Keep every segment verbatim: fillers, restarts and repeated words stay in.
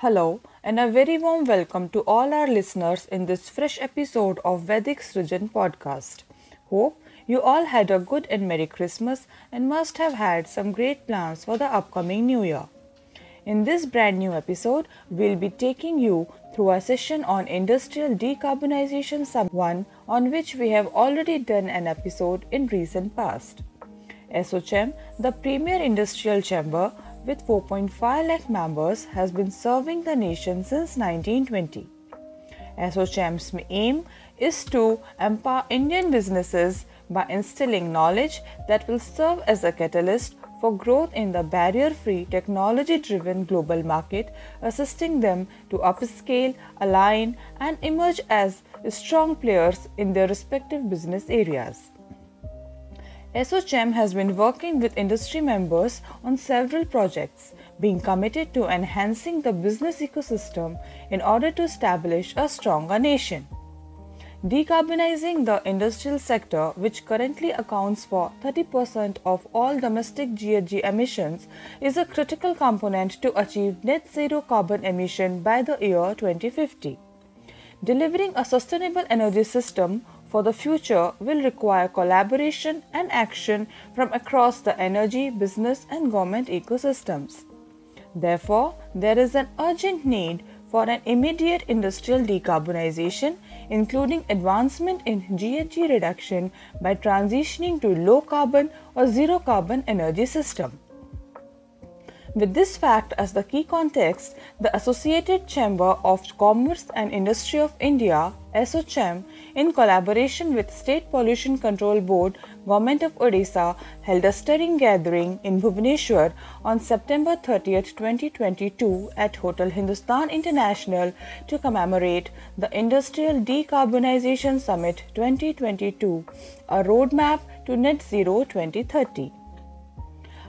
Hello and a very warm welcome to all our listeners in this fresh episode of Vedic Srijan podcast. Hope you all had a good and Merry Christmas and must have had some great plans for the upcoming new year. In this brand new episode, we'll be taking you through a session on Industrial Decarbonization Summit one, on which we have already done an episode in recent past. SOCHEM, the premier industrial chamber, with four point five lakh members, has been serving the nation since nineteen twenty. SOCHEM's aim is to empower Indian businesses by instilling knowledge that will serve as a catalyst for growth in the barrier-free, technology-driven global market, assisting them to upscale, align, and emerge as strong players in their respective business areas. SOCHEM has been working with industry members on several projects, being committed to enhancing the business ecosystem in order to establish a stronger nation. Decarbonizing the industrial sector, which currently accounts for thirty percent of all domestic G H G emissions, is a critical component to achieve net zero carbon emission by the year twenty fifty. Delivering a sustainable energy system for the future will require collaboration and action from across the energy, business and government ecosystems. Therefore, there is an urgent need for an immediate industrial decarbonization, including advancement in G H G reduction by transitioning to low carbon or zero carbon energy system. With this fact as the key context, the Associated Chamber of Commerce and Industry of India, SOCHEM, in collaboration with State Pollution Control Board, Government of Odisha, held a stirring gathering in Bhubaneswar on September thirtieth, twenty twenty-two at Hotel Hindustan International to commemorate the Industrial Decarbonization Summit twenty twenty-two, a roadmap to Net Zero twenty thirty.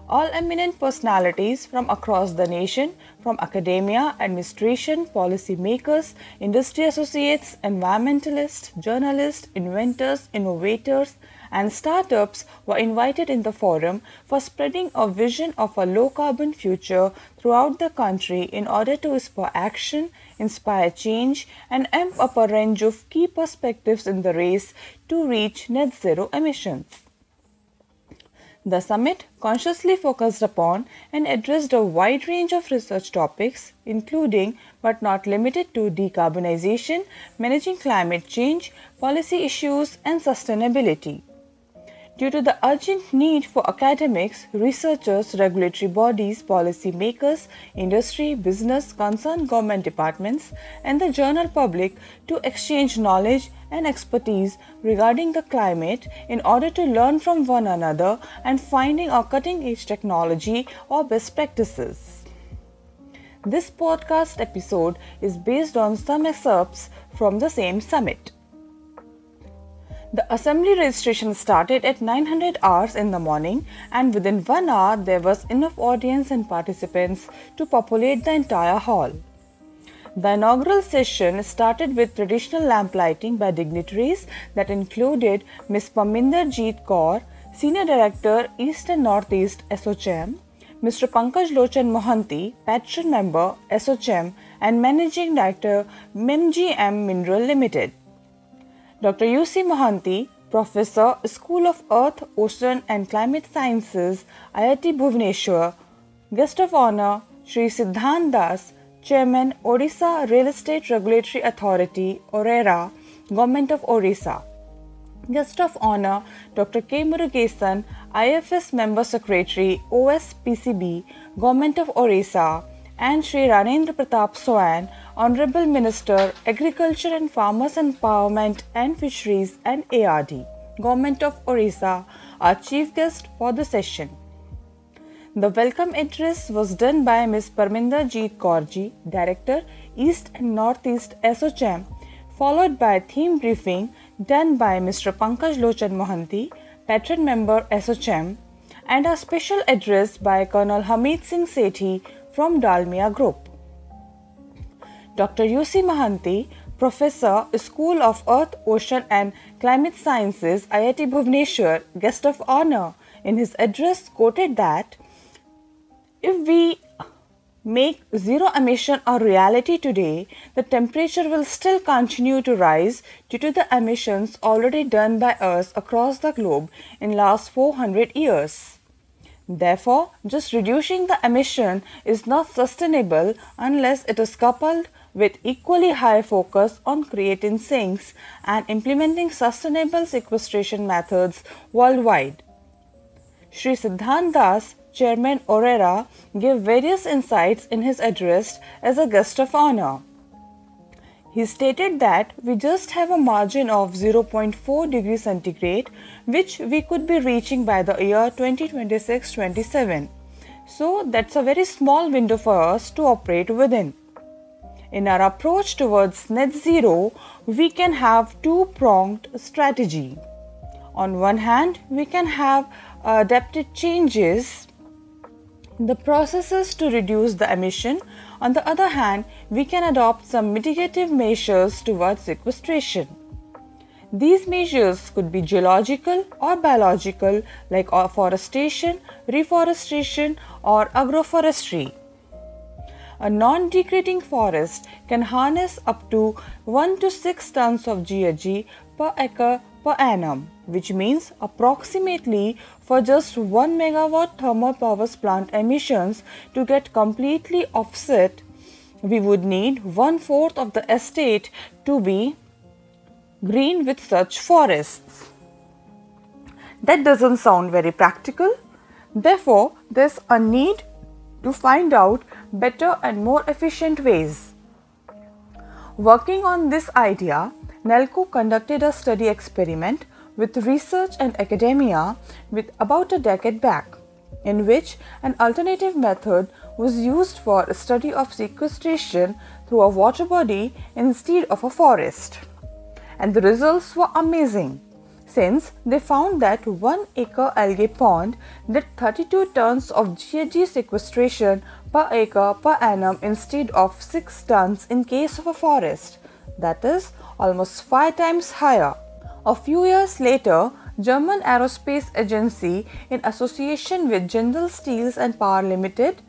All eminent personalities from across the nation, from academia, administration, policy makers, industry associates, environmentalists, journalists, inventors, innovators, and startups were invited in the forum for spreading a vision of a low-carbon future throughout the country in order to spur action, inspire change, and amp up a range of key perspectives in the race to reach net zero emissions. The summit consciously focused upon and addressed a wide range of research topics, including but not limited to decarbonization, managing climate change, policy issues, and sustainability. Due to the urgent need for academics, researchers, regulatory bodies, policy makers, industry, business, concerned government departments, and the general public to exchange knowledge and expertise regarding the climate in order to learn from one another and finding our cutting-edge technology or best practices. This podcast episode is based on some excerpts from the same summit. The assembly registration started at nine hundred hours in the morning, and within one hour there was enough audience and participants to populate the entire hall. The inaugural session started with traditional lamp lighting by dignitaries that included Miz Paminderjeet Kaur, Senior Director, East and Northeast, SOCHEM, Mister Pankaj Lochan Mohanty, Patron Member, SOCHEM, and Managing Director, M G M Mineral Limited. Doctor U C Mohanty, Professor, School of Earth, Ocean and Climate Sciences, I I T Bhubaneswar. Guest of Honour, Shri Siddhant Das, Chairman, Odisha Real Estate Regulatory Authority, ORERA, Government of Odisha. Guest of Honour, Doctor K Murugesan, I F S Member Secretary, O S P C B, Government of Odisha, and Shri Ranendra Pratap Sohan, Honorable Minister, Agriculture and Farmers Empowerment and Fisheries and A R D, Government of Odisha, our chief guest for the session. The welcome address was done by Miz Parminderjeet Kaurji, Director, East and Northeast, SOCHEM, followed by a theme briefing done by Mister Pankaj Lochan Mohanty, Patron Member, SOCHEM, and a special address by Colonel Hamid Singh Sethi, from Dalmia Group. Doctor U C Mohanty, Professor, School of Earth, Ocean and Climate Sciences, I I T Bhubaneswar, Guest of Honour, in his address quoted that, "If we make zero emission a reality today, the temperature will still continue to rise due to the emissions already done by us across the globe in last four hundred years. Therefore, just reducing the emission is not sustainable unless it is coupled with equally high focus on creating sinks and implementing sustainable sequestration methods worldwide. Shri Siddhant Das, Chairman ORERA, gave various insights in his address as a guest of honor. He stated that we just have a margin of zero point four degrees centigrade, which we could be reaching by the year twenty twenty-six twenty-seven. So that's a very small window for us to operate within. In our approach towards net zero, we can have two-pronged strategy. On one hand, we can have adapted changes in the processes to reduce the emission. On the other hand, we can adopt some mitigative measures towards sequestration. These measures could be geological or biological, like afforestation, reforestation, or agroforestry. A non-degrading forest can harness up to one to six tons of G H G per acre per annum, which means approximately for just one megawatt thermal power plant emissions to get completely offset, we would need one-fourth of the estate to be green with such forests. That doesn't sound very practical. Therefore, there's a need to find out better and more efficient ways. Working on this idea, NELCO conducted a study experiment with research and academia with about a decade back, in which an alternative method was used for a study of sequestration through a water body instead of a forest. And the results were amazing, since they found that one acre algae pond did thirty-two tons of G H G sequestration per acre per annum instead of six tons in case of a forest, that is almost five times higher. A few years later, German Aerospace Agency, in association with Jindal Steels and Power Limited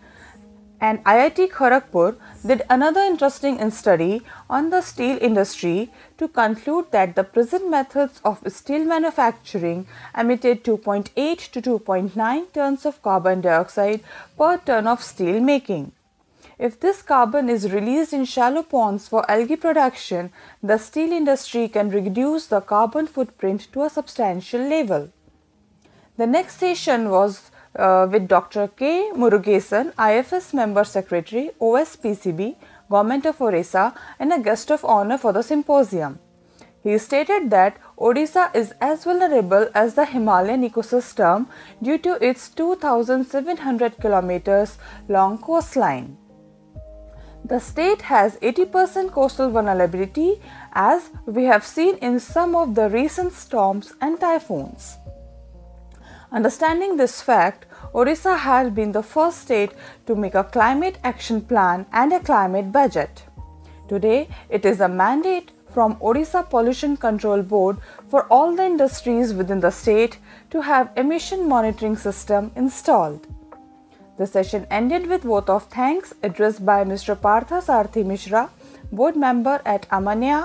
and I I T Kharagpur, did another interesting study on the steel industry to conclude that the present methods of steel manufacturing emitted two point eight to two point nine tons of carbon dioxide per ton of steel making. If this carbon is released in shallow ponds for algae production, the steel industry can reduce the carbon footprint to a substantial level. The next session was Uh, with Doctor K. Murugesan, I F S Member Secretary, O S P C B, Government of Orissa, and a guest of honor for the symposium. He stated that Odisha is as vulnerable as the Himalayan ecosystem due to its two thousand seven hundred kilometers long coastline. The state has eighty percent coastal vulnerability, as we have seen in some of the recent storms and typhoons. Understanding this fact, Orissa has been the first state to make a climate action plan and a climate budget. Today, it is a mandate from Orissa Pollution Control Board for all the industries within the state to have emission monitoring system installed. The session ended with vote of thanks addressed by Mister Partha Sarthi Mishra, board member at Amanya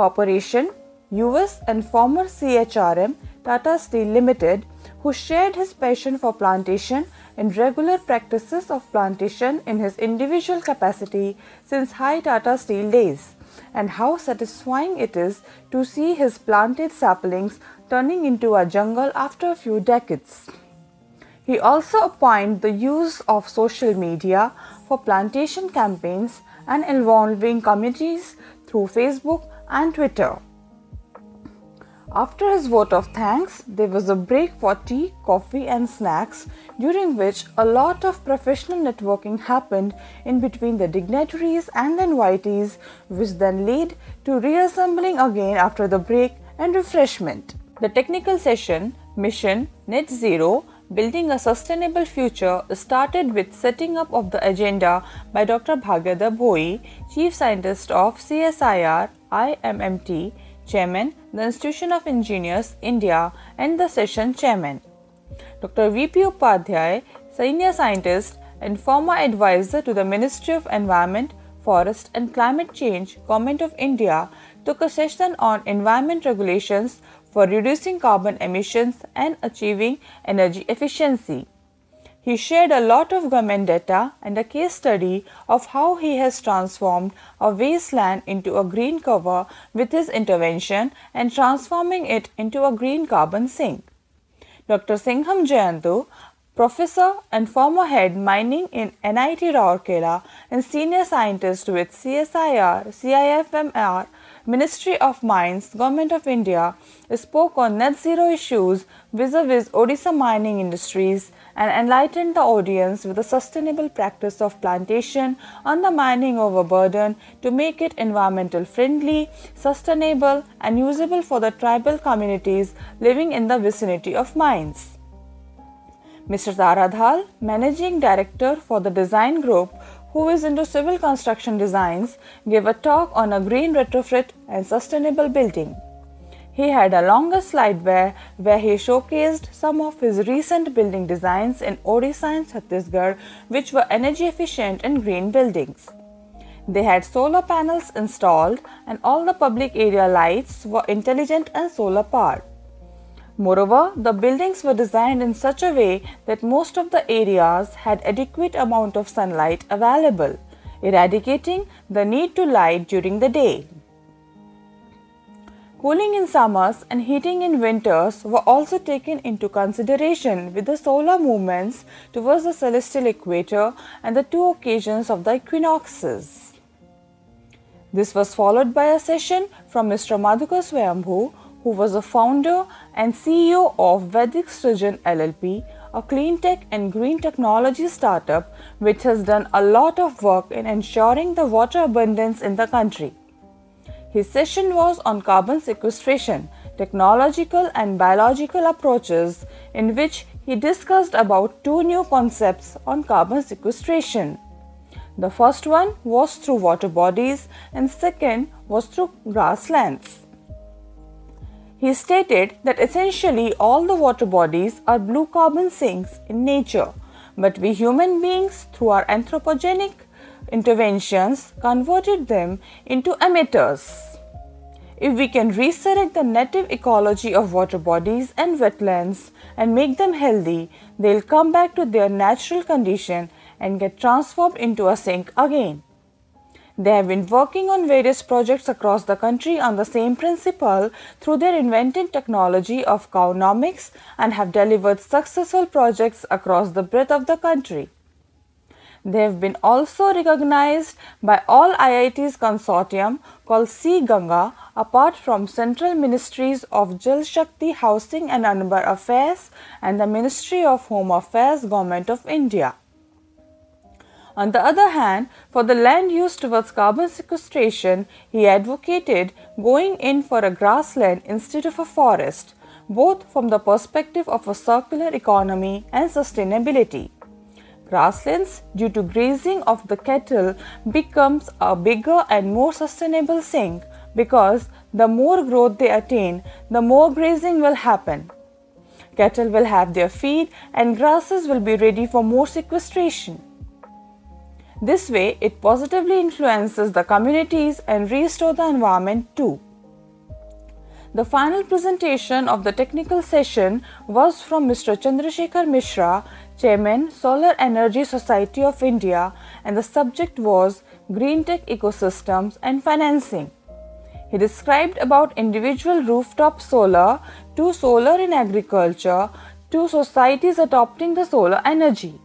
Corporation, U S and former C H R M, Tata Steel Limited, who shared his passion for plantation and regular practices of plantation in his individual capacity since high Tata Steel days, and how satisfying it is to see his planted saplings turning into a jungle after a few decades. He also opined the use of social media for plantation campaigns and involving communities through Facebook and Twitter. After his vote of thanks, there was a break for tea, coffee and snacks, during which a lot of professional networking happened in between the dignitaries and the invitees, which then led to reassembling again after the break and refreshment. The technical session, Mission Net Zero, Building a Sustainable Future, started with setting up of the agenda by Doctor Bhagyada Bhoi, Chief Scientist of C S I R I M M T, Chairman, the Institution of Engineers, India, and the Session Chairman. Doctor V P Upadhyay, Senior Scientist, and former advisor to the Ministry of Environment, Forest and Climate Change, Government of India, took a session on environment regulations for reducing carbon emissions and achieving energy efficiency. He shared a lot of government data and a case study of how he has transformed a wasteland into a green cover with his intervention and transforming it into a green carbon sink. Doctor Singham Jayantu, Professor and former head mining in N I T Rourkela and senior scientist with C S I R C I F M R, Ministry of Mines, Government of India, spoke on net zero issues vis-a-vis Odisha mining industries and enlightened the audience with the sustainable practice of plantation on the mining overburden to make it environmental friendly, sustainable and usable for the tribal communities living in the vicinity of mines. Mister Taradhal, Managing Director for the Design Group, who is into civil construction designs, gave a talk on a green retrofit and sustainable building. He had a longer slide where, where he showcased some of his recent building designs in Odisha and Chhattisgarh, which were energy efficient and green buildings. They had solar panels installed and all the public area lights were intelligent and solar powered. Moreover, the buildings were designed in such a way that most of the areas had adequate amount of sunlight available, eradicating the need to light during the day. Cooling in summers and heating in winters were also taken into consideration with the solar movements towards the celestial equator and the two occasions of the equinoxes. This was followed by a session from Mister Madhukar Swayambhu, who was a founder and C E O of Vedic Srijan L L P, a clean tech and green technology startup which has done a lot of work in ensuring the water abundance in the country. His session was on carbon sequestration, technological and biological approaches, in which he discussed about two new concepts on carbon sequestration. The first one was through water bodies and second was through grasslands. He stated that essentially all the water bodies are blue carbon sinks in nature, but we human beings, through our anthropogenic interventions, converted them into emitters. If we can resurrect the native ecology of water bodies and wetlands and make them healthy, they'll come back to their natural condition and get transformed into a sink again. They have been working on various projects across the country on the same principle through their invented technology of Cowonomics and have delivered successful projects across the breadth of the country. They have been also recognized by all I I Ts consortium called C Ganga, apart from central ministries of Jal Shakti, Housing and Urban Affairs and the Ministry of Home Affairs, Government of India. On the other hand, for the land use towards carbon sequestration, he advocated going in for a grassland instead of a forest, both from the perspective of a circular economy and sustainability. Grasslands, due to grazing of the cattle, becomes a bigger and more sustainable sink because the more growth they attain, the more grazing will happen. Cattle will have their feed and grasses will be ready for more sequestration. This way, it positively influences the communities and restores the environment too. The final presentation of the technical session was from Mister Chandrasekhar Mishra, Chairman, Solar Energy Society of India, and the subject was Green Tech Ecosystems and Financing. He described about individual rooftop solar, to solar in agriculture, to societies adopting the solar energy.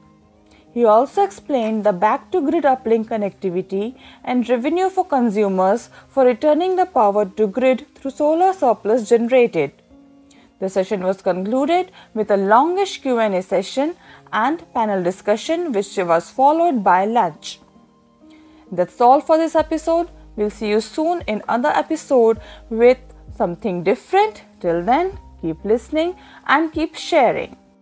He also explained the back-to-grid uplink connectivity and revenue for consumers for returning the power to grid through solar surplus generated. The session was concluded with a longish Q and A session and panel discussion, which was followed by lunch. That's all for this episode. We'll see you soon in another episode with something different. Till then, keep listening and keep sharing.